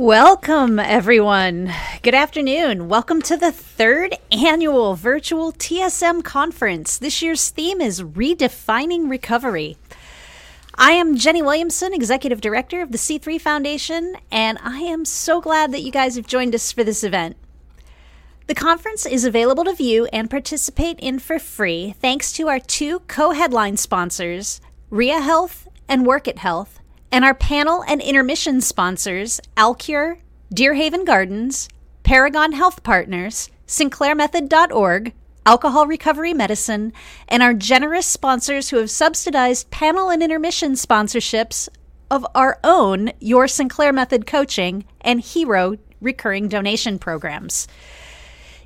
Welcome, everyone. Good afternoon. Welcome to the third annual virtual TSM conference. This year's theme is Redefining Recovery. I am Jenny Williamson, Executive Director of the C3 Foundation, and I am so glad that you guys have joined us for this event. The conference is available to view and participate in for free thanks to our two co-headline sponsors, Ria Health and Workit Health, and our panel and intermission sponsors, Alcure, Deerhaven Gardens, Paragon Health Partners, SinclairMethod.org, Alcohol Recovery Medicine, and our generous sponsors who have subsidized panel and intermission sponsorships of our own Your Sinclair Method Coaching and Hero recurring donation programs.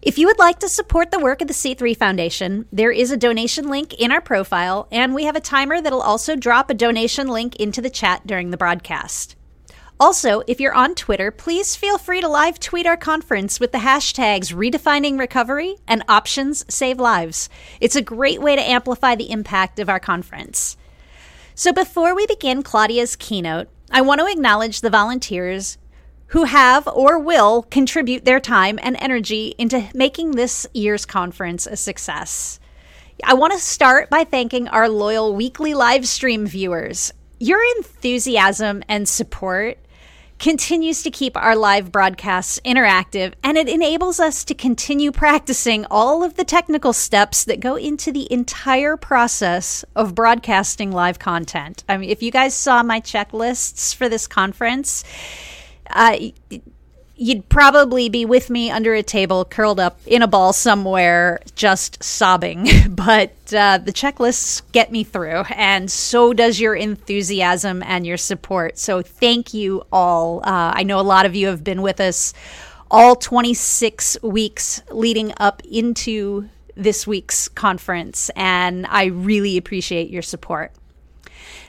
If you would like to support the work of the C3 Foundation, there is a donation link in our profile, and we have a timer that'll also drop a donation link into the chat during the broadcast. Also, if you're on Twitter, please feel free to live tweet our conference with the hashtags Redefining Recovery and Options Save Lives. It's a great way to amplify the impact of our conference. So before we begin Claudia's keynote, I want to acknowledge the volunteers who have or will contribute their time and energy into making this year's conference a success. I want to start by thanking our loyal weekly live stream viewers. Your enthusiasm and support continues to keep our live broadcasts interactive, and it enables us to continue practicing all of the technical steps that go into the entire process of broadcasting live content. I mean, if you guys saw my checklists for this conference, you'd probably be with me under a table, curled up in a ball somewhere, just sobbing. But the checklists get me through, and so does your enthusiasm and your support. So thank you all. I know a lot of you have been with us all 26 weeks leading up into this week's conference, and I really appreciate your support.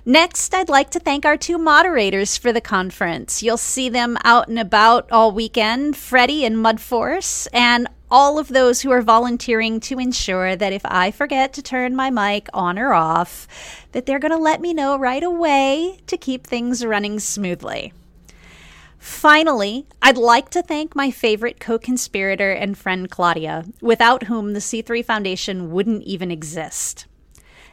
Next, I'd like to thank our two moderators for the conference. You'll see them out and about all weekend, Freddie and Mudforce, and all of those who are volunteering to ensure that if I forget to turn my mic on or off, that they're going to let me know right away to keep things running smoothly. Finally, I'd like to thank my favorite co-conspirator and friend Claudia, without whom the C3 Foundation wouldn't even exist.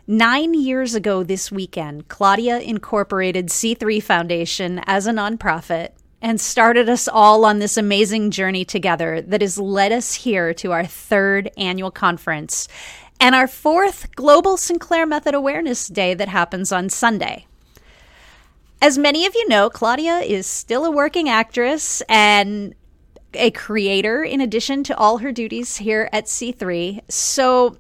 9 years ago this weekend, Claudia incorporated C3 Foundation as a nonprofit and started us all on this amazing journey together that has led us here to our third annual conference and our fourth Global Sinclair Method Awareness Day that happens on Sunday. As many of you know, Claudia is still a working actress and a creator in addition to all her duties here at C3, so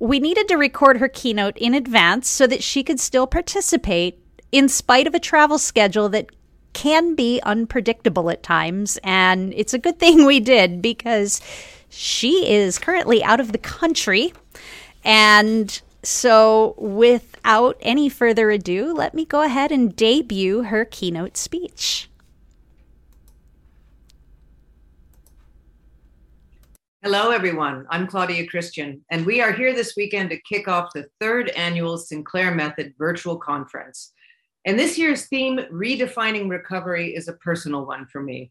we needed to record her keynote in advance so that she could still participate in spite of a travel schedule that can be unpredictable at times. And it's a good thing we did because she is currently out of the country. And so without any further ado, let me go ahead and debut her keynote speech. Hello, everyone. I'm Claudia Christian, and we are here this weekend to kick off the third annual Sinclair Method virtual conference. And this year's theme, Redefining Recovery, is a personal one for me.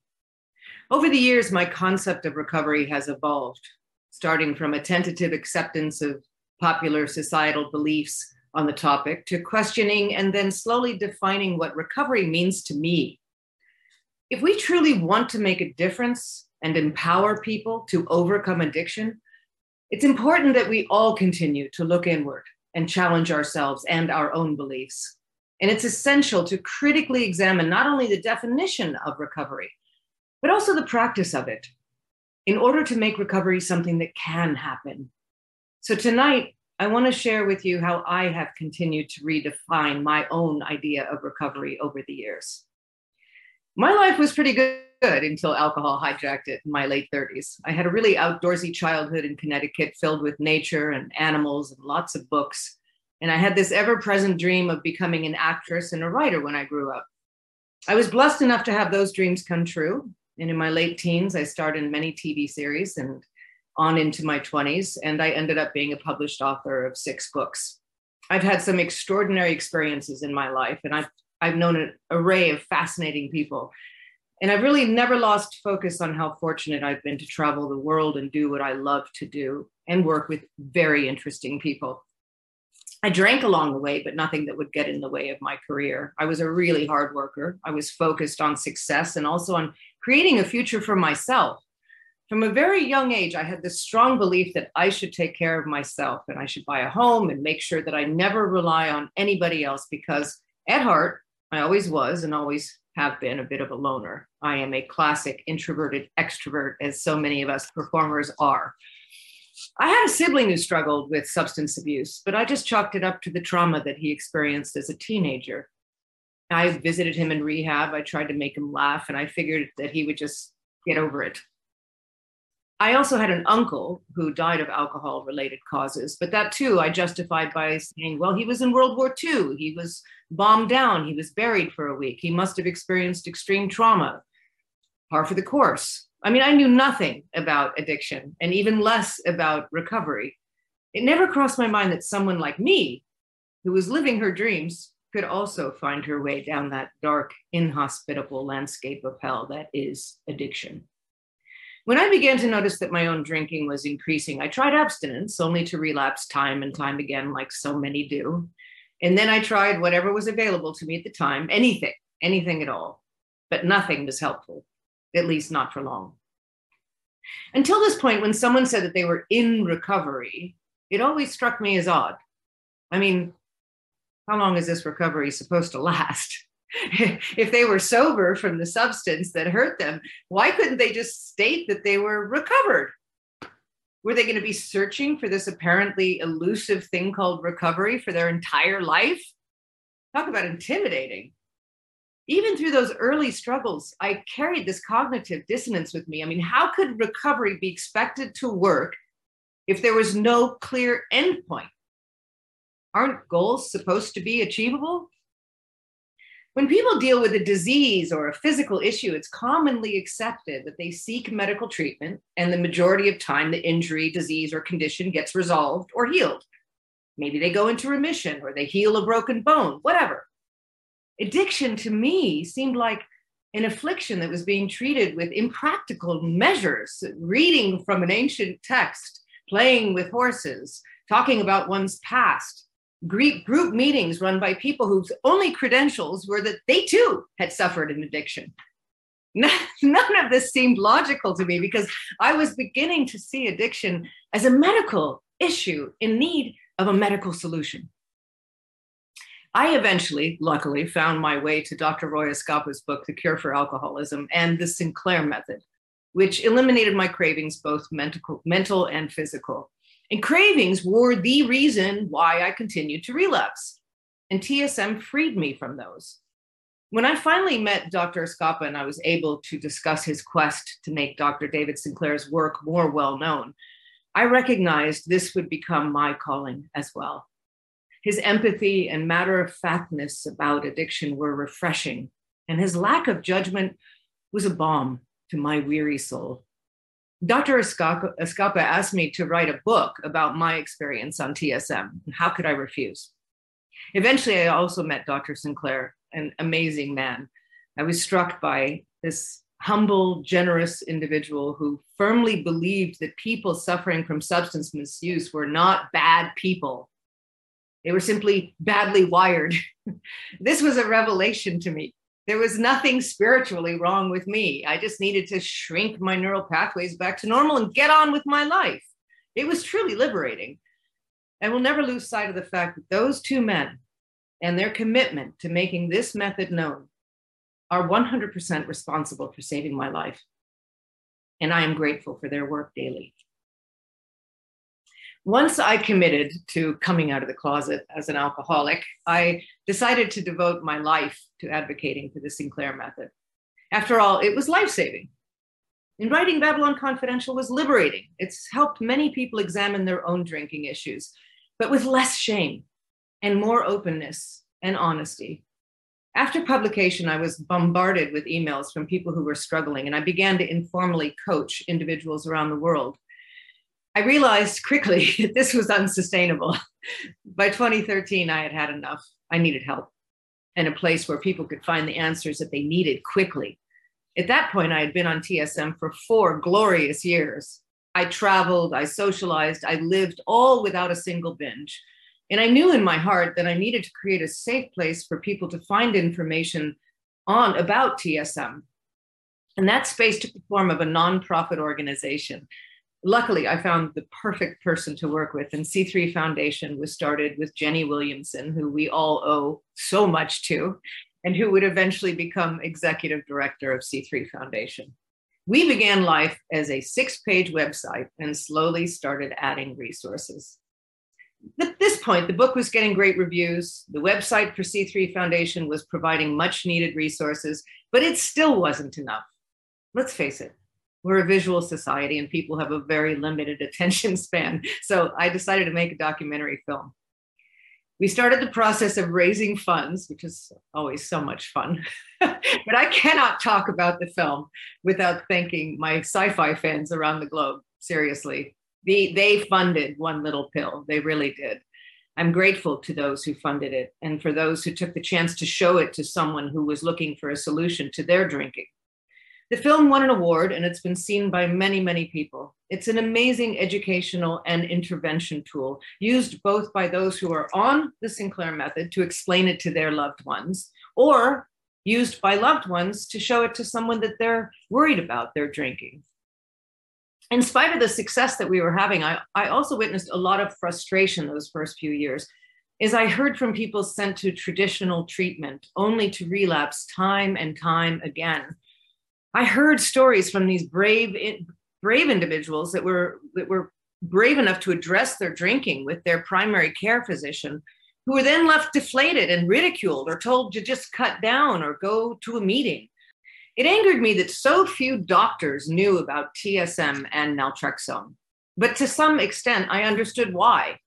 Over the years, my concept of recovery has evolved, starting from a tentative acceptance of popular societal beliefs on the topic to questioning and then slowly defining what recovery means to me. If we truly want to make a difference and empower people to overcome addiction, it's important that we all continue to look inward and challenge ourselves and our own beliefs. And it's essential to critically examine not only the definition of recovery, but also the practice of it in order to make recovery something that can happen. So tonight, I want to share with you how I have continued to redefine my own idea of recovery over the years. My life was pretty good until alcohol hijacked it in my late 30s. I had a really outdoorsy childhood in Connecticut filled with nature and animals and lots of books. And I had this ever-present dream of becoming an actress and a writer when I grew up. I was blessed enough to have those dreams come true. And in my late teens, I starred in many TV series and on into my 20s. And I ended up being a published author of 6 books. I've had some extraordinary experiences in my life, and I've known an array of fascinating people. And I've really never lost focus on how fortunate I've been to travel the world and do what I love to do and work with very interesting people. I drank along the way, but nothing that would get in the way of my career. I was a really hard worker. I was focused on success and also on creating a future for myself. From a very young age, I had this strong belief that I should take care of myself and I should buy a home and make sure that I never rely on anybody else, because at heart, I always was and always have been a bit of a loner. I am a classic introverted extrovert, as so many of us performers are. I had a sibling who struggled with substance abuse, but I just chalked it up to the trauma that he experienced as a teenager. I visited him in rehab. I tried to make him laugh, and I figured that he would just get over it. I also had an uncle who died of alcohol-related causes, but that too I justified by saying, well, he was in World War II. He was bombed down. He was buried for a week. He must have experienced extreme trauma. Par for the course. I mean, I knew nothing about addiction and even less about recovery. It never crossed my mind that someone like me, who was living her dreams, could also find her way down that dark, inhospitable landscape of hell that is addiction. When I began to notice that my own drinking was increasing, I tried abstinence, only to relapse time and time again, like so many do. And then I tried whatever was available to me at the time, anything at all, but nothing was helpful. At least not for long. Until this point, when someone said that they were in recovery, it always struck me as odd. I mean, how long is this recovery supposed to last? If they were sober from the substance that hurt them, why couldn't they just state that they were recovered? Were they going to be searching for this apparently elusive thing called recovery for their entire life? Talk about intimidating. Even through those early struggles, I carried this cognitive dissonance with me. I mean, how could recovery be expected to work if there was no clear endpoint? Aren't goals supposed to be achievable? When people deal with a disease or a physical issue, it's commonly accepted that they seek medical treatment, and the majority of time, the injury, disease, or condition gets resolved or healed. Maybe they go into remission or they heal a broken bone, whatever. Addiction to me seemed like an affliction that was being treated with impractical measures, reading from an ancient text, playing with horses, talking about one's past, group meetings run by people whose only credentials were that they too had suffered an addiction. None of this seemed logical to me, because I was beginning to see addiction as a medical issue in need of a medical solution. I eventually, luckily, found my way to Dr. Roy Escapa's book, The Cure for Alcoholism, and the Sinclair Method, which eliminated my cravings, both mental and physical. And cravings were the reason why I continued to relapse. And TSM freed me from those. When I finally met Dr. Escapa and I was able to discuss his quest to make Dr. David Sinclair's work more well-known, I recognized this would become my calling as well. His empathy and matter-of-factness about addiction were refreshing, and his lack of judgment was a balm to my weary soul. Dr. Escapa asked me to write a book about my experience on TSM, and how could I refuse? Eventually, I also met Dr. Sinclair, an amazing man. I was struck by this humble, generous individual who firmly believed that people suffering from substance misuse were not bad people. They were simply badly wired. This was a revelation to me. There was nothing spiritually wrong with me. I just needed to shrink my neural pathways back to normal and get on with my life. It was truly liberating. I will never lose sight of the fact that those two men and their commitment to making this method known are 100% responsible for saving my life. And I am grateful for their work daily. Once I committed to coming out of the closet as an alcoholic, I decided to devote my life to advocating for the Sinclair Method. After all, it was life-saving. And writing Babylon Confidential was liberating. It's helped many people examine their own drinking issues, but with less shame and more openness and honesty. After publication, I was bombarded with emails from people who were struggling, and I began to informally coach individuals around the world. I realized quickly that this was unsustainable. By 2013, I had had enough. I needed help and a place where people could find the answers that they needed quickly. At that point, I had been on TSM for 4 glorious years. I traveled, I socialized, I lived, all without a single binge. And I knew in my heart that I needed to create a safe place for people to find information on about TSM. And that space took the form of a nonprofit organization. Luckily, I found the perfect person to work with, and C3 Foundation was started with Jenny Williamson, who we all owe so much to, and who would eventually become executive director of C3 Foundation. We began life as a 6-page website and slowly started adding resources. At this point, the book was getting great reviews. The website for C3 Foundation was providing much needed resources, but it still wasn't enough. Let's face it. We're a visual society and people have a very limited attention span. So I decided to make a documentary film. We started the process of raising funds, which is always so much fun, but I cannot talk about the film without thanking my sci-fi fans around the globe. Seriously, they funded One Little Pill. They really did. I'm grateful to those who funded it and for those who took the chance to show it to someone who was looking for a solution to their drinking. The film won an award and it's been seen by many, many people. It's an amazing educational and intervention tool used both by those who are on the Sinclair Method to explain it to their loved ones, or used by loved ones to show it to someone that they're worried about their drinking. In spite of the success that we were having, I also witnessed a lot of frustration those first few years, as I heard from people sent to traditional treatment only to relapse time and time again. I heard stories from these brave individuals that were brave enough to address their drinking with their primary care physician, who were then left deflated and ridiculed or told to just cut down or go to a meeting. It angered me that so few doctors knew about TSM and naltrexone, but to some extent, I understood why.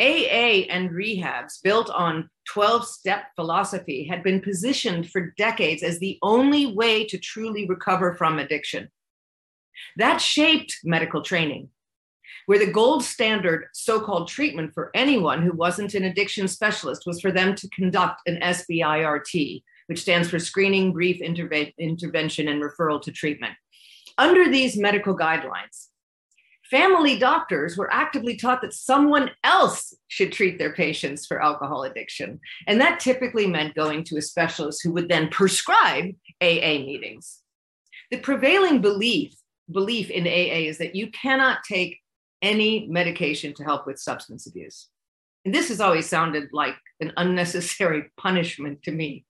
AA and rehabs built on 12-step philosophy had been positioned for decades as the only way to truly recover from addiction. That shaped medical training, where the gold standard so-called treatment for anyone who wasn't an addiction specialist was for them to conduct an SBIRT, which stands for Screening, Brief Intervention, and Referral to Treatment. Under these medical guidelines, family doctors were actively taught that someone else should treat their patients for alcohol addiction. And that typically meant going to a specialist who would then prescribe AA meetings. The prevailing belief in AA is that you cannot take any medication to help with substance abuse. And this has always sounded like an unnecessary punishment to me.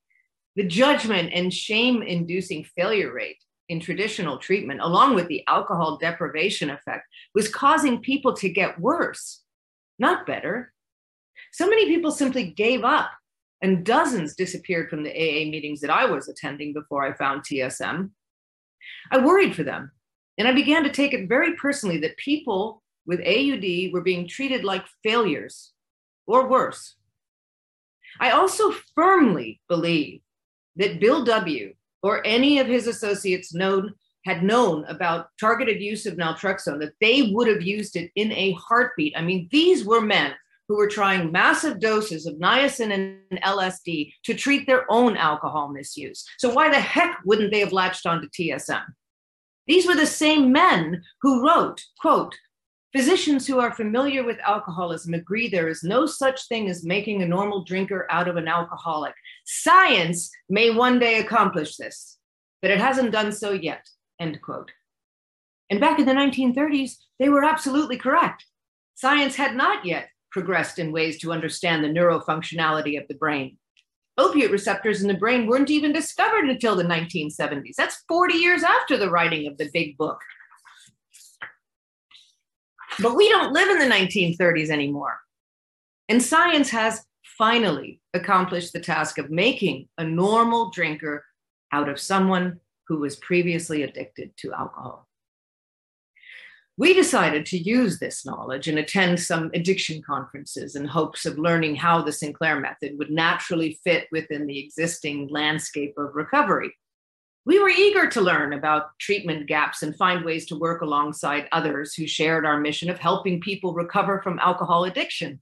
The judgment and shame-inducing failure rate in traditional treatment, along with the alcohol deprivation effect, was causing people to get worse, not better. So many people simply gave up, and dozens disappeared from the AA meetings that I was attending before I found TSM. I worried for them, and I began to take it very personally that people with AUD were being treated like failures, or worse. I also firmly believe that Bill W., or any of his associates had known about targeted use of naltrexone, that they would have used it in a heartbeat. I mean, these were men who were trying massive doses of niacin and LSD to treat their own alcohol misuse. So why the heck wouldn't they have latched onto TSM? These were the same men who wrote, quote, "Physicians who are familiar with alcoholism agree there is no such thing as making a normal drinker out of an alcoholic. Science may one day accomplish this, but it hasn't done so yet," end quote. And back in the 1930s, they were absolutely correct. Science had not yet progressed in ways to understand the neurofunctionality of the brain. Opiate receptors in the brain weren't even discovered until the 1970s. That's 40 years after the writing of the big book. But we don't live in the 1930s anymore. And science has finally accomplished the task of making a normal drinker out of someone who was previously addicted to alcohol. We decided to use this knowledge and attend some addiction conferences in hopes of learning how the Sinclair Method would naturally fit within the existing landscape of recovery. We were eager to learn about treatment gaps and find ways to work alongside others who shared our mission of helping people recover from alcohol addiction.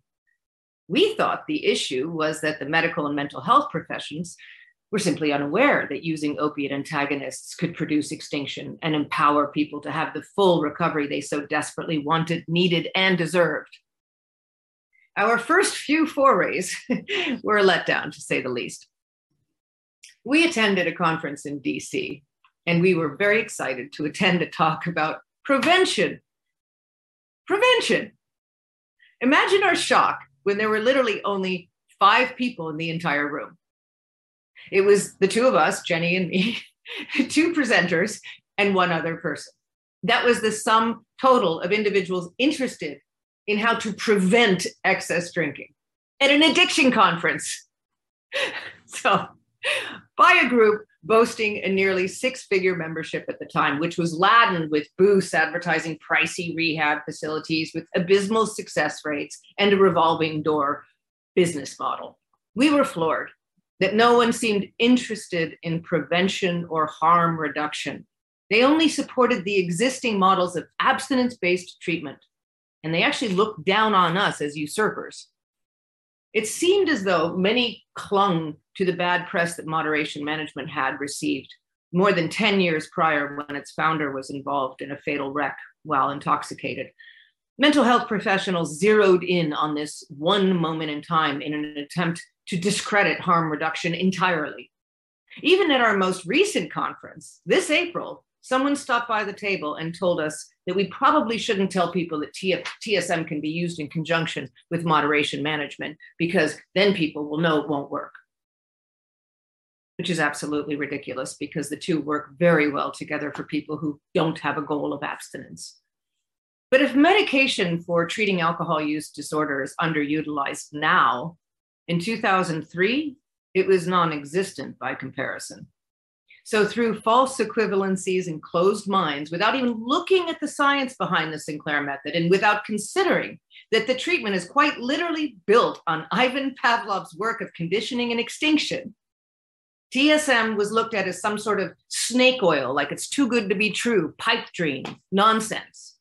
We thought the issue was that the medical and mental health professions were simply unaware that using opiate antagonists could produce extinction and empower people to have the full recovery they so desperately wanted, needed, and deserved. Our first few forays were a letdown, to say the least. We attended a conference in DC, and we were very excited to attend a talk about prevention. Prevention. Imagine our shock when there were literally only 5 people in the entire room. It was the two of us, Jenny and me, 2 presenters, and 1 other person. That was the sum total of individuals interested in how to prevent excess drinking at an addiction conference. So, by a group boasting a nearly 6-figure membership at the time, which was laden with booths advertising pricey rehab facilities with abysmal success rates and a revolving door business model. We were floored that no one seemed interested in prevention or harm reduction. They only supported the existing models of abstinence-based treatment, and they actually looked down on us as usurpers. It seemed as though many clung to the bad press that moderation management had received more than 10 years prior when its founder was involved in a fatal wreck while intoxicated. Mental health professionals zeroed in on this one moment in time in an attempt to discredit harm reduction entirely. Even at our most recent conference, this April, someone stopped by the table and told us that we probably shouldn't tell people that TSM can be used in conjunction with moderation management because then people will know it won't work, which is absolutely ridiculous because the two work very well together for people who don't have a goal of abstinence. But if medication for treating alcohol use disorder is underutilized now, in 2003, it was non-existent by comparison. So through false equivalencies and closed minds, without even looking at the science behind the Sinclair method and without considering that the treatment is quite literally built on Ivan Pavlov's work of conditioning and extinction, TSM was looked at as some sort of snake oil, like it's too good to be true, pipe dream, nonsense,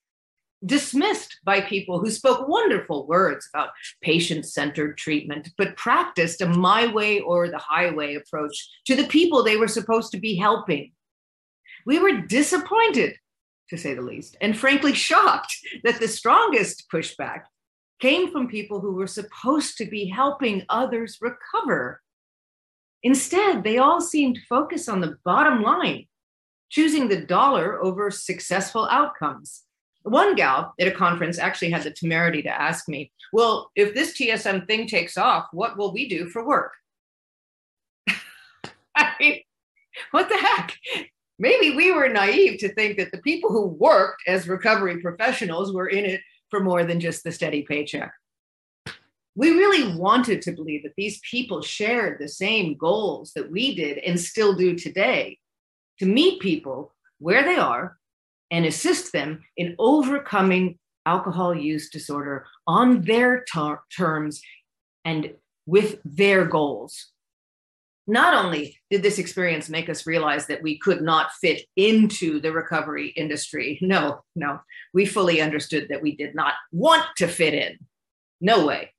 dismissed by people who spoke wonderful words about patient-centered treatment, but practiced a my way or the highway approach to the people they were supposed to be helping. We were disappointed, to say the least, and frankly shocked that the strongest pushback came from people who were supposed to be helping others recover. Instead, they all seemed focused on the bottom line, choosing the dollar over successful outcomes. One gal at a conference actually had the temerity to ask me, well, if this TSM thing takes off, what will we do for work? I mean, what the heck? Maybe we were naive to think that the people who worked as recovery professionals were in it for more than just the steady paycheck. We really wanted to believe that these people shared the same goals that we did and still do today, to meet people where they are and assist them in overcoming alcohol use disorder on their terms and with their goals. Not only did this experience make us realize that we could not fit into the recovery industry, no, we fully understood that we did not want to fit in. No way.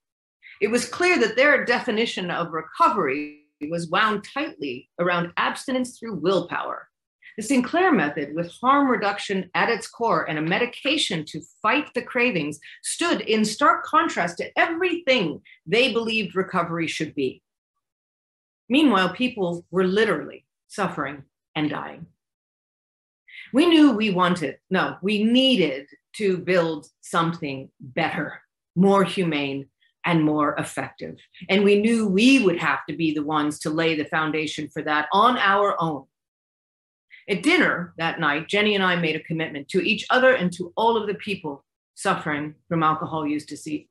It was clear that their definition of recovery was wound tightly around abstinence through willpower. The Sinclair method, with harm reduction at its core and a medication to fight the cravings, stood in stark contrast to everything they believed recovery should be. Meanwhile, people were literally suffering and dying. We knew we needed to build something better, more humane, and more effective. And we knew we would have to be the ones to lay the foundation for that on our own. At dinner that night, Jenny and I made a commitment to each other and to all of the people suffering from alcohol use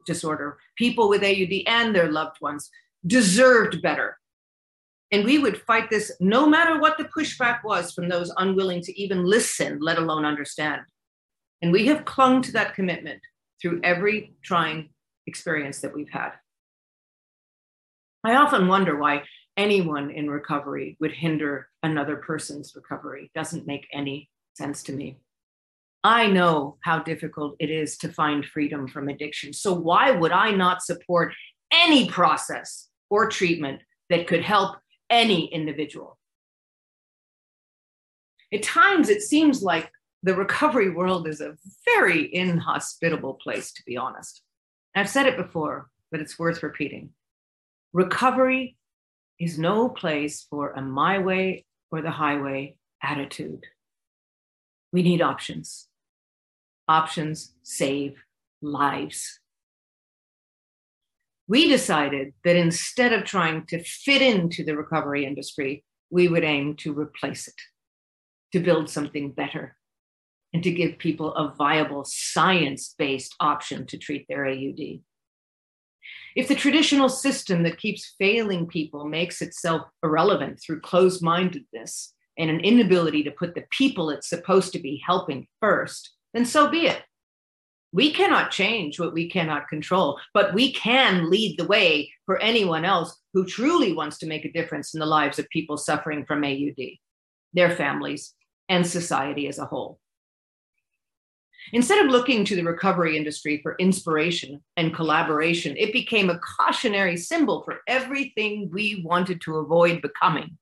disorder. People with AUD and their loved ones deserved better. And we would fight this no matter what the pushback was from those unwilling to even listen, let alone understand. And we have clung to that commitment through every trying experience that we've had. I often wonder why anyone in recovery would hinder another person's recovery. Doesn't make any sense to me. I know how difficult it is to find freedom from addiction. So why would I not support any process or treatment that could help any individual. At times, it seems like the recovery world is a very inhospitable place, to be honest. I've said it before, but it's worth repeating. Recovery is no place for a my way or the highway attitude. We need options. Options save lives. We decided that instead of trying to fit into the recovery industry, we would aim to replace it, to build something better, and to give people a viable science-based option to treat their AUD. If the traditional system that keeps failing people makes itself irrelevant through closed-mindedness and an inability to put the people it's supposed to be helping first, then so be it. We cannot change what we cannot control, but we can lead the way for anyone else who truly wants to make a difference in the lives of people suffering from AUD, their families, and society as a whole. Instead of looking to the recovery industry for inspiration and collaboration, it became a cautionary symbol for everything we wanted to avoid becoming.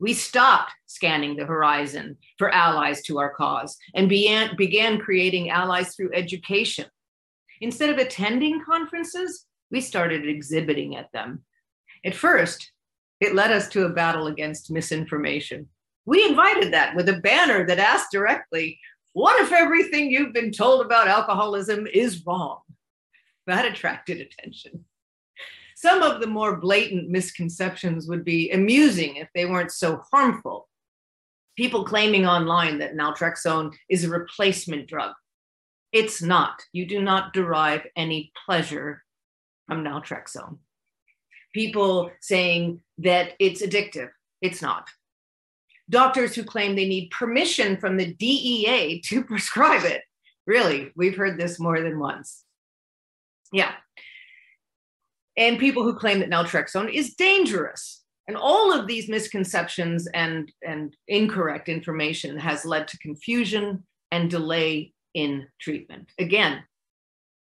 We stopped scanning the horizon for allies to our cause and began creating allies through education. Instead of attending conferences, we started exhibiting at them. At first, it led us to a battle against misinformation. We invited that with a banner that asked directly, "What if everything you've been told about alcoholism is wrong?" That attracted attention. Some of the more blatant misconceptions would be amusing if they weren't so harmful. People claiming online that naltrexone is a replacement drug. It's not. You do not derive any pleasure from naltrexone. People saying that it's addictive. It's not. Doctors who claim they need permission from the DEA to prescribe it. Really, we've heard this more than once. Yeah. And people who claim that naltrexone is dangerous. And all of these misconceptions and incorrect information has led to confusion and delay in treatment. Again,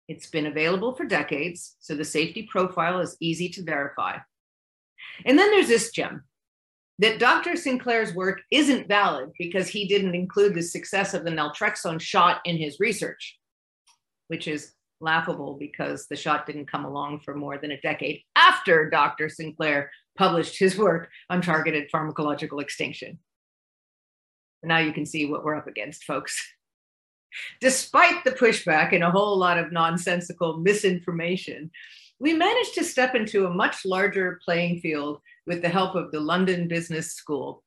it's been available for decades, so the safety profile is easy to verify. And then there's this gem, that Dr. Sinclair's work isn't valid because he didn't include the success of the naltrexone shot in his research, which is laughable because the shot didn't come along for more than a decade after Dr. Sinclair published his work on targeted pharmacological extinction. And now you can see what we're up against, folks. Despite the pushback and a whole lot of nonsensical misinformation, we managed to step into a much larger playing field with the help of the London Business School,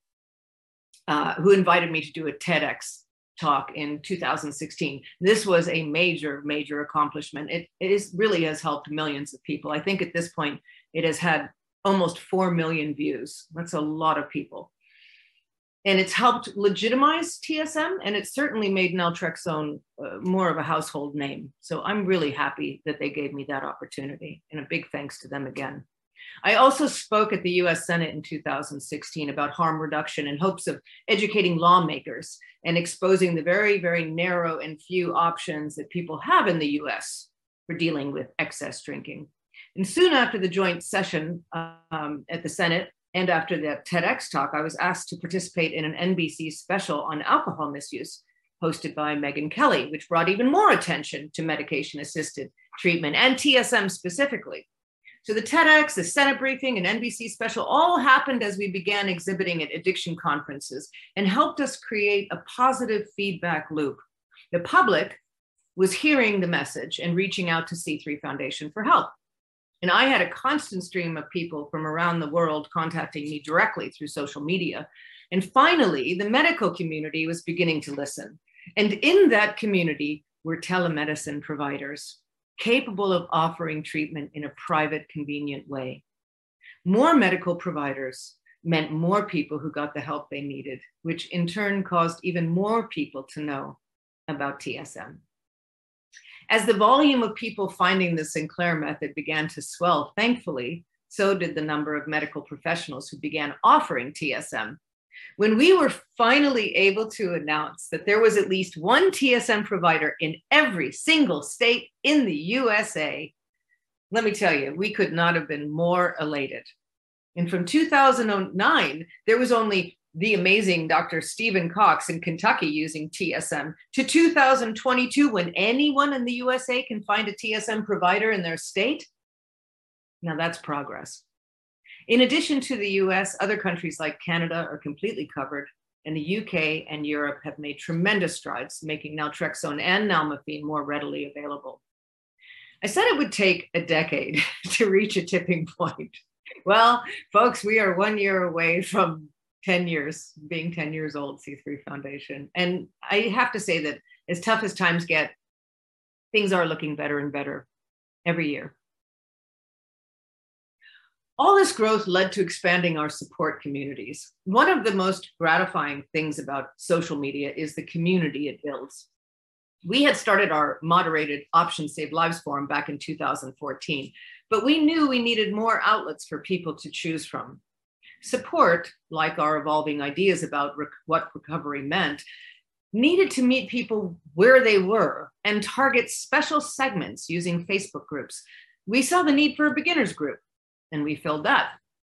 who invited me to do a TEDx talk in 2016. This was a major, major accomplishment. It really has helped millions of people. I think at this point, it has had almost 4 million views. That's a lot of people. And it's helped legitimize TSM, and it certainly made naltrexone more of a household name. So I'm really happy that they gave me that opportunity, and a big thanks to them again. I also spoke at the US Senate in 2016 about harm reduction in hopes of educating lawmakers and exposing the very, very narrow and few options that people have in the US for dealing with excess drinking. And soon after the joint session at the Senate and after the TEDx talk, I was asked to participate in an NBC special on alcohol misuse hosted by Megyn Kelly, which brought even more attention to medication-assisted treatment and TSM specifically. So the TEDx, the Senate briefing, and NBC special all happened as we began exhibiting at addiction conferences and helped us create a positive feedback loop. The public was hearing the message and reaching out to C3 Foundation for help. And I had a constant stream of people from around the world contacting me directly through social media. And finally, the medical community was beginning to listen. And in that community were telemedicine providers, capable of offering treatment in a private, convenient way. More medical providers meant more people who got the help they needed, which in turn caused even more people to know about TSM. As the volume of people finding the Sinclair Method began to swell, thankfully, so did the number of medical professionals who began offering TSM. When we were finally able to announce that there was at least one TSM provider in every single state in the USA, let me tell you, we could not have been more elated. And from 2009, there was only the amazing Dr. Stephen Cox in Kentucky using TSM, to 2022, when anyone in the USA can find a TSM provider in their state. Now that's progress. In addition to the US, other countries like Canada are completely covered, and the UK and Europe have made tremendous strides, making naltrexone and nalmefene more readily available. I said it would take a decade to reach a tipping point. Well, folks, we are 1 year away from 10 years, being 10 years old, C3 Foundation. And I have to say that as tough as times get, things are looking better and better every year. All this growth led to expanding our support communities. One of the most gratifying things about social media is the community it builds. We had started our moderated Options Save Lives forum back in 2014, but we knew we needed more outlets for people to choose from. Support, like our evolving ideas about what recovery meant, needed to meet people where they were and target special segments using Facebook groups. We saw the need for a beginners group, and we filled that,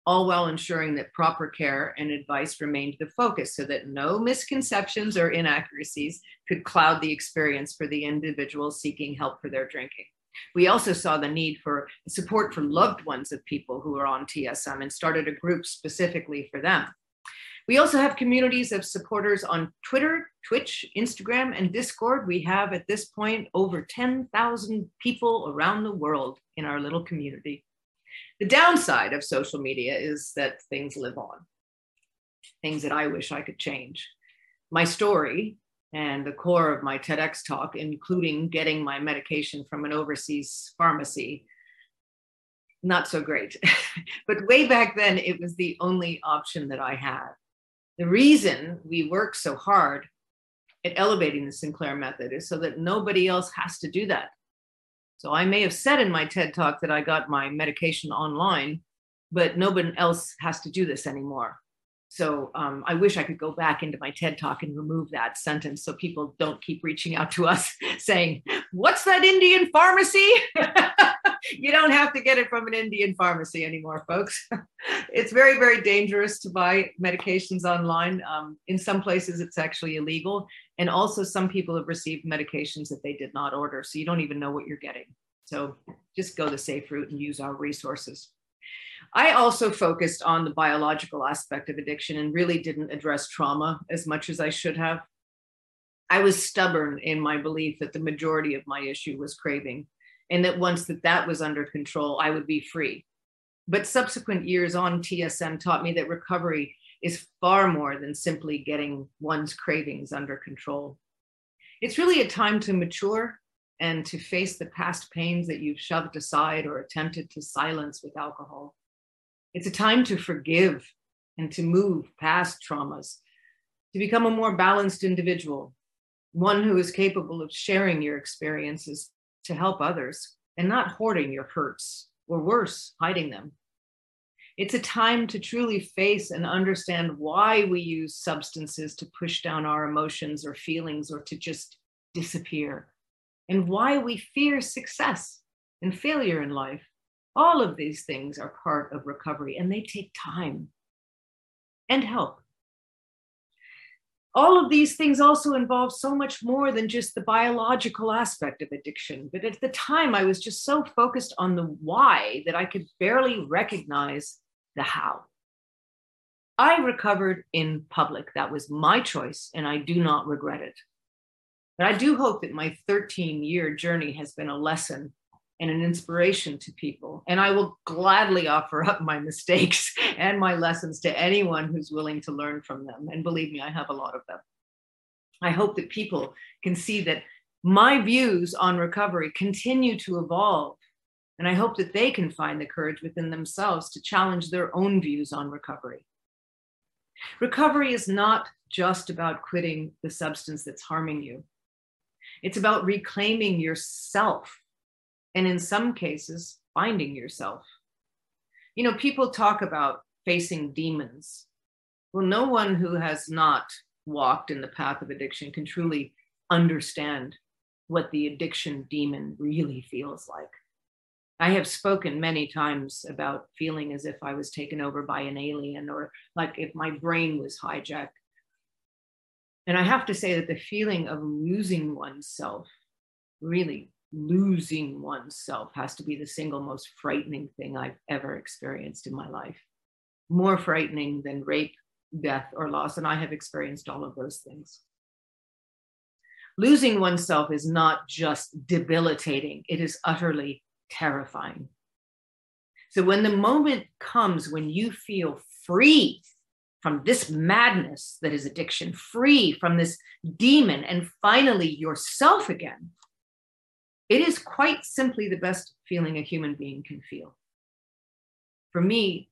all while ensuring that proper care and advice remained the focus so that no misconceptions or inaccuracies could cloud the experience for the individual seeking help for their drinking. We also saw the need for support from loved ones of people who are on TSM and started a group specifically for them. We also have communities of supporters on Twitter, Twitch, Instagram, and Discord. We have at this point over 10,000 people around the world in our little community. The downside of social media is that things live on, things that I wish I could change. My story and the core of my TEDx talk, including getting my medication from an overseas pharmacy, not so great. But way back then, it was the only option that I had. The reason we work so hard at elevating the Sinclair Method is so that nobody else has to do that. So I may have said in my TED talk that I got my medication online, but nobody else has to do this anymore. So I wish I could go back into my TED talk and remove that sentence so people don't keep reaching out to us saying, what's that Indian pharmacy? You don't have to get it from an Indian pharmacy anymore, folks. It's very, very dangerous to buy medications online. In some places, it's actually illegal. And also some people have received medications that they did not order. So you don't even know what you're getting. So just go the safe route and use our resources. I also focused on the biological aspect of addiction and really didn't address trauma as much as I should have. I was stubborn in my belief that the majority of my issue was craving, and that once that was under control, I would be free. But subsequent years on TSM taught me that recovery is far more than simply getting one's cravings under control. It's really a time to mature and to face the past pains that you've shoved aside or attempted to silence with alcohol. It's a time to forgive and to move past traumas, to become a more balanced individual, one who is capable of sharing your experiences to help others and not hoarding your hurts, or worse, hiding them. It's a time to truly face and understand why we use substances to push down our emotions or feelings or to just disappear, and why we fear success and failure in life. All of these things are part of recovery, and they take time and help. All of these things also involve so much more than just the biological aspect of addiction. But at the time, I was just so focused on the why that I could barely recognize the how. I recovered in public. That was my choice, and I do not regret it. But I do hope that my 13-year journey has been a lesson and an inspiration to people. And I will gladly offer up my mistakes and my lessons to anyone who's willing to learn from them. And believe me, I have a lot of them. I hope that people can see that my views on recovery continue to evolve. And I hope that they can find the courage within themselves to challenge their own views on recovery. Recovery is not just about quitting the substance that's harming you. It's about reclaiming yourself, and in some cases, finding yourself. You know, people talk about facing demons. Well, no one who has not walked in the path of addiction can truly understand what the addiction demon really feels like. I have spoken many times about feeling as if I was taken over by an alien, or like if my brain was hijacked. And I have to say that the feeling of losing oneself, really losing oneself, has to be the single most frightening thing I've ever experienced in my life. More frightening than rape, death, or loss. And I have experienced all of those things. Losing oneself is not just debilitating, it is utterly terrifying. So when the moment comes when you feel free from this madness that is addiction, free from this demon, and finally yourself again, it is quite simply the best feeling a human being can feel. For me,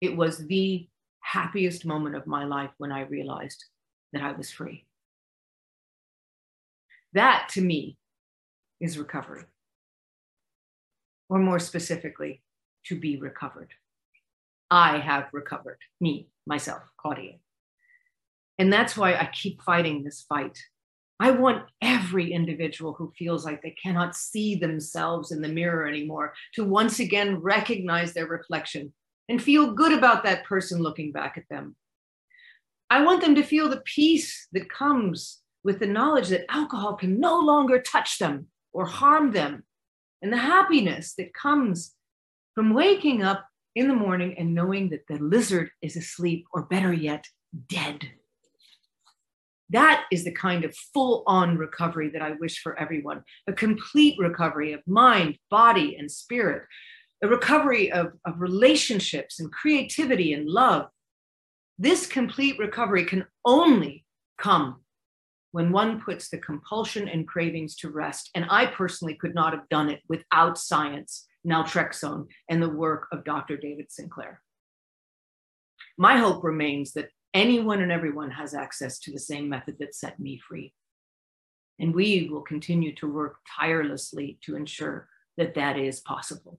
it was the happiest moment of my life when I realized that I was free. That, to me, is recovery, or more specifically, to be recovered. I have recovered, me, myself, Claudia. And that's why I keep fighting this fight. I want every individual who feels like they cannot see themselves in the mirror anymore to once again recognize their reflection and feel good about that person looking back at them. I want them to feel the peace that comes with the knowledge that alcohol can no longer touch them or harm them, and the happiness that comes from waking up in the morning and knowing that the lizard is asleep, or better yet, dead. That is the kind of full-on recovery that I wish for everyone, a complete recovery of mind, body, and spirit, a recovery of relationships and creativity and love. This complete recovery can only come when one puts the compulsion and cravings to rest. And I personally could not have done it without science, naltrexone, and the work of Dr. David Sinclair. My hope remains that anyone and everyone has access to the same method that set me free. And we will continue to work tirelessly to ensure that that is possible.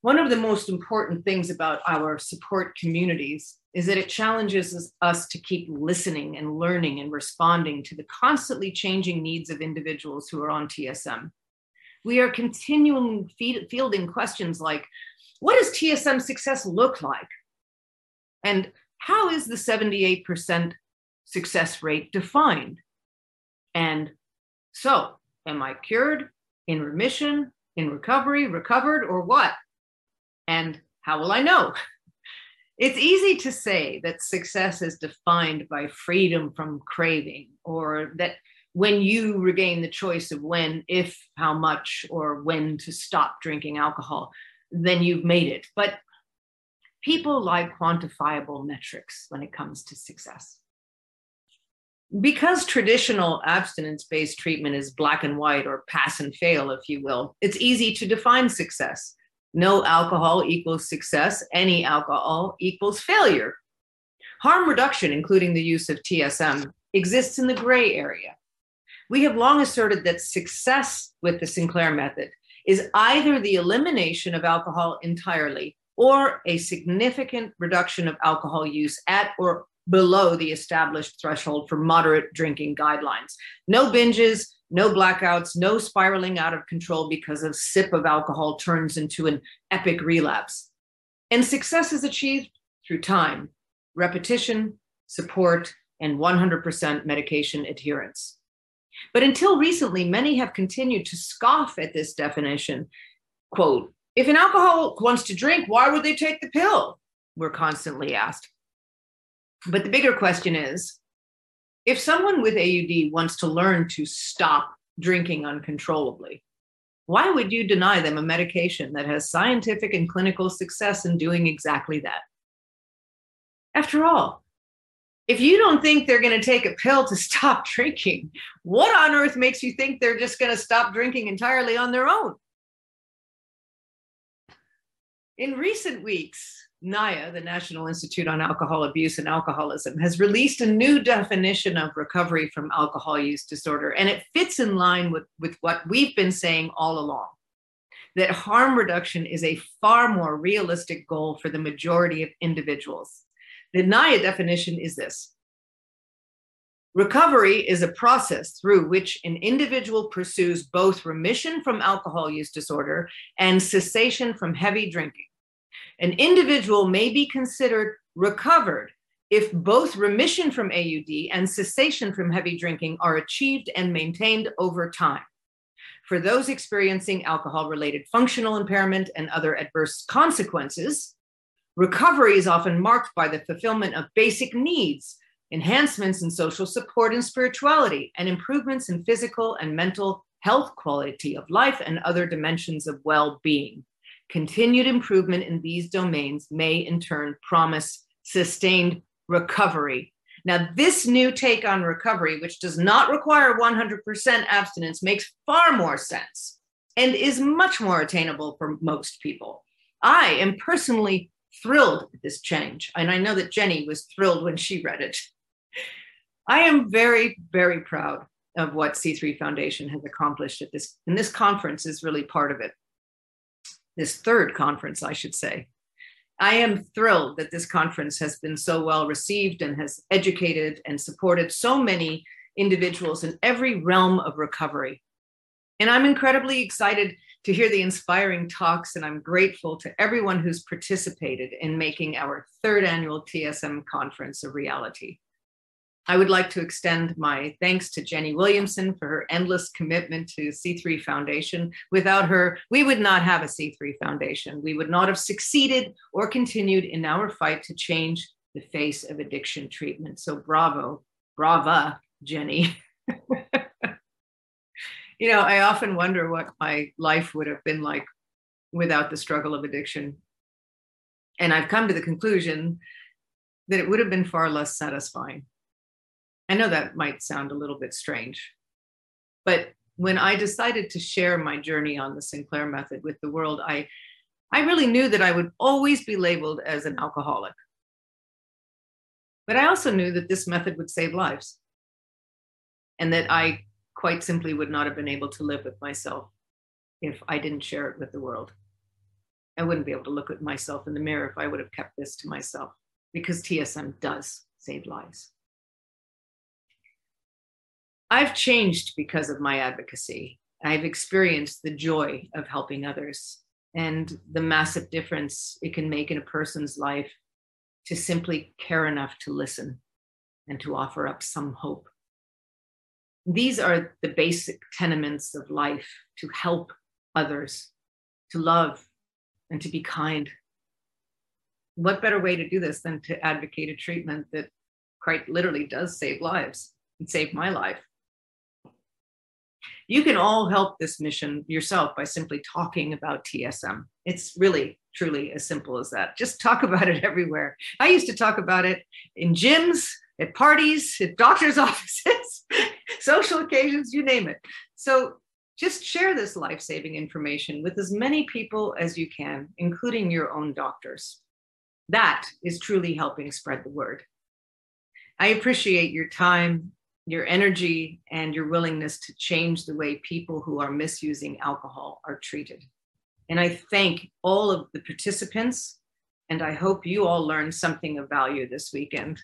One of the most important things about our support communities is that it challenges us to keep listening and learning and responding to the constantly changing needs of individuals who are on TSM. We are continually fielding questions like, what does TSM success look like? And how is the 78% success rate defined? And so, am I cured, in remission, in recovery, recovered, or what? And how will I know? It's easy to say that success is defined by freedom from craving, or that when you regain the choice of when, if, how much, or when to stop drinking alcohol, then you've made it. But people like quantifiable metrics when it comes to success. Because traditional abstinence-based treatment is black and white, or pass and fail, if you will, it's easy to define success. No alcohol equals success. Any alcohol equals failure. Harm reduction, including the use of TSM, exists in the gray area. We have long asserted that success with the Sinclair Method is either the elimination of alcohol entirely or a significant reduction of alcohol use at or below the established threshold for moderate drinking guidelines. No binges, no blackouts, no spiraling out of control because a sip of alcohol turns into an epic relapse. And success is achieved through time, repetition, support, and 100% medication adherence. But until recently, many have continued to scoff at this definition. Quote, if an alcoholic wants to drink, why would they take the pill? We're constantly asked. But the bigger question is, if someone with AUD wants to learn to stop drinking uncontrollably, why would you deny them a medication that has scientific and clinical success in doing exactly that? After all, if you don't think they're going to take a pill to stop drinking, what on earth makes you think they're just going to stop drinking entirely on their own? In recent weeks, NIA, the National Institute on Alcohol Abuse and Alcoholism, has released a new definition of recovery from alcohol use disorder, and it fits in line with what we've been saying all along, that harm reduction is a far more realistic goal for the majority of individuals. The NIA definition is this: Recovery is a process through which an individual pursues both remission from alcohol use disorder and cessation from heavy drinking. An individual may be considered recovered if both remission from AUD and cessation from heavy drinking are achieved and maintained over time. For those experiencing alcohol-related functional impairment and other adverse consequences, recovery is often marked by the fulfillment of basic needs, enhancements in social support and spirituality, and improvements in physical and mental health, quality of life, and other dimensions of well-being. Continued improvement in these domains may in turn promise sustained recovery. Now, this new take on recovery, which does not require 100% abstinence, makes far more sense and is much more attainable for most people. I am personally thrilled at this change, and I know that Jenny was thrilled when she read it. I am very, very proud of what C3 Foundation has accomplished at this, and this conference is really part of it. This third conference, I should say. I am thrilled that this conference has been so well received and has educated and supported so many individuals in every realm of recovery. And I'm incredibly excited to hear the inspiring talks, and I'm grateful to everyone who's participated in making our third annual TSM conference a reality. I would like to extend my thanks to Jenny Williamson for her endless commitment to C3 Foundation. Without her, we would not have a C3 Foundation. We would not have succeeded or continued in our fight to change the face of addiction treatment. So bravo, brava, Jenny. You know, I often wonder what my life would have been like without the struggle of addiction. And I've come to the conclusion that it would have been far less satisfying. I know that might sound a little bit strange, but when I decided to share my journey on the Sinclair Method with the world, I really knew that I would always be labeled as an alcoholic. But I also knew that this method would save lives, and that I quite simply would not have been able to live with myself if I didn't share it with the world. I wouldn't be able to look at myself in the mirror if I would have kept this to myself, because TSM does save lives. I've changed because of my advocacy. I've experienced the joy of helping others and the massive difference it can make in a person's life to simply care enough to listen and to offer up some hope. These are the basic tenements of life: to help others, to love, and to be kind. What better way to do this than to advocate a treatment that quite literally does save lives and save my life? You can all help this mission yourself by simply talking about TSM. It's really, truly as simple as that. Just talk about it everywhere. I used to talk about it in gyms, at parties, at doctors' offices, social occasions, you name it. So just share this life-saving information with as many people as you can, including your own doctors. That is truly helping spread the word. I appreciate your time, your energy, and your willingness to change the way people who are misusing alcohol are treated. And I thank all of the participants, and I hope you all learned something of value this weekend.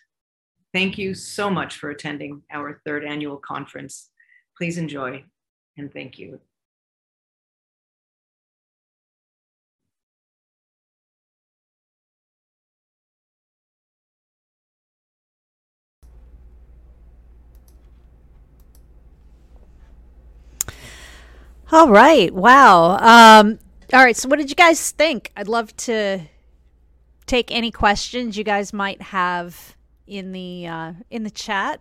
Thank you so much for attending our third annual conference. Please enjoy, and thank you. All right. Wow. All right. So what did you guys think? I'd love to take any questions you guys might have in the chat.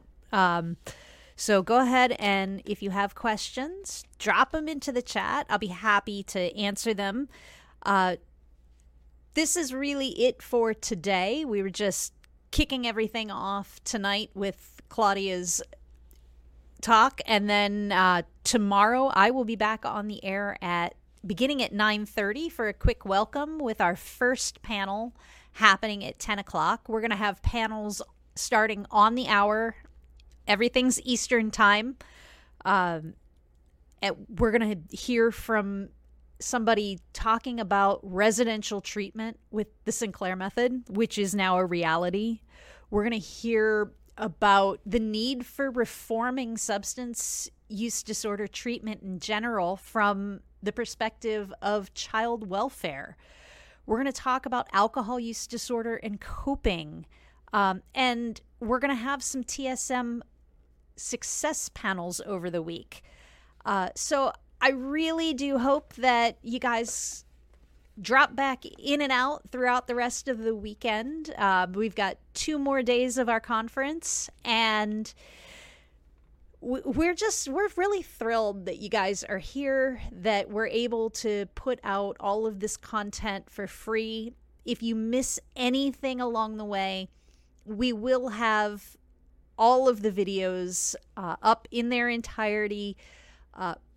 So go ahead, and if you have questions, drop them into the chat. I'll be happy to answer them. This is really it for today. We were just kicking everything off tonight with Claudia's talk, and then tomorrow I will be back on the air beginning at 9:30 for a quick welcome, with our first panel happening at 10 o'clock. We're going to have panels starting on the hour. Everything's Eastern time. We're going to hear from somebody talking about residential treatment with the Sinclair Method, which is now a reality. We're going to hear about the need for reforming substance use disorder treatment in general from the perspective of child welfare. We're going to talk about alcohol use disorder and coping. And we're going to have some TSM success panels over the week. So I really do hope that you guys drop back in and out throughout the rest of the weekend. We've got 2 more days of our conference, and we're really thrilled that you guys are here, that we're able to put out all of this content for free. If you miss anything along the way, we will have all of the videos up in their entirety,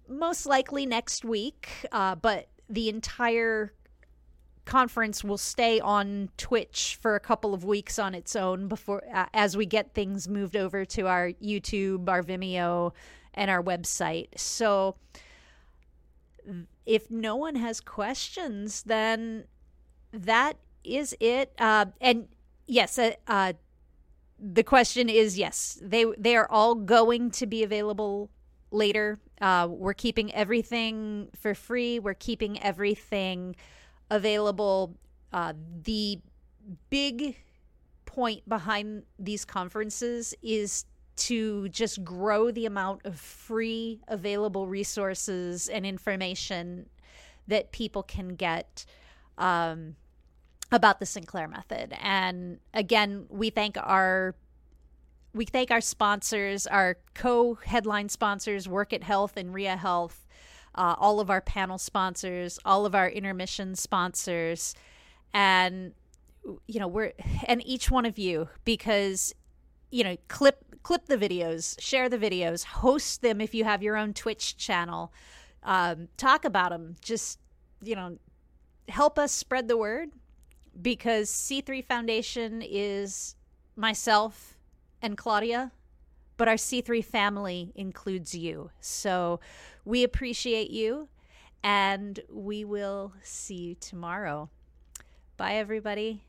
most likely next week, but the entire conference will stay on Twitch for a couple of weeks on its own before as we get things moved over to our YouTube, our Vimeo, and our website. So if no one has questions, then that is it. And yes, the question is, yes, they are all going to be available later. We're keeping everything for free. We're keeping everything available. The big point behind these conferences is to just grow the amount of free available resources and information that people can get about the Sinclair Method. And again, we thank our sponsors, our co-headline sponsors, Workit Health and Ria Health, all of our panel sponsors, all of our intermission sponsors, and each one of you, because clip the videos, share the videos, host them if you have your own Twitch channel, talk about them, just help us spread the word, because C3 Foundation is myself and Claudia, but our C3 family includes you. So we appreciate you, and we will see you tomorrow. Bye, everybody.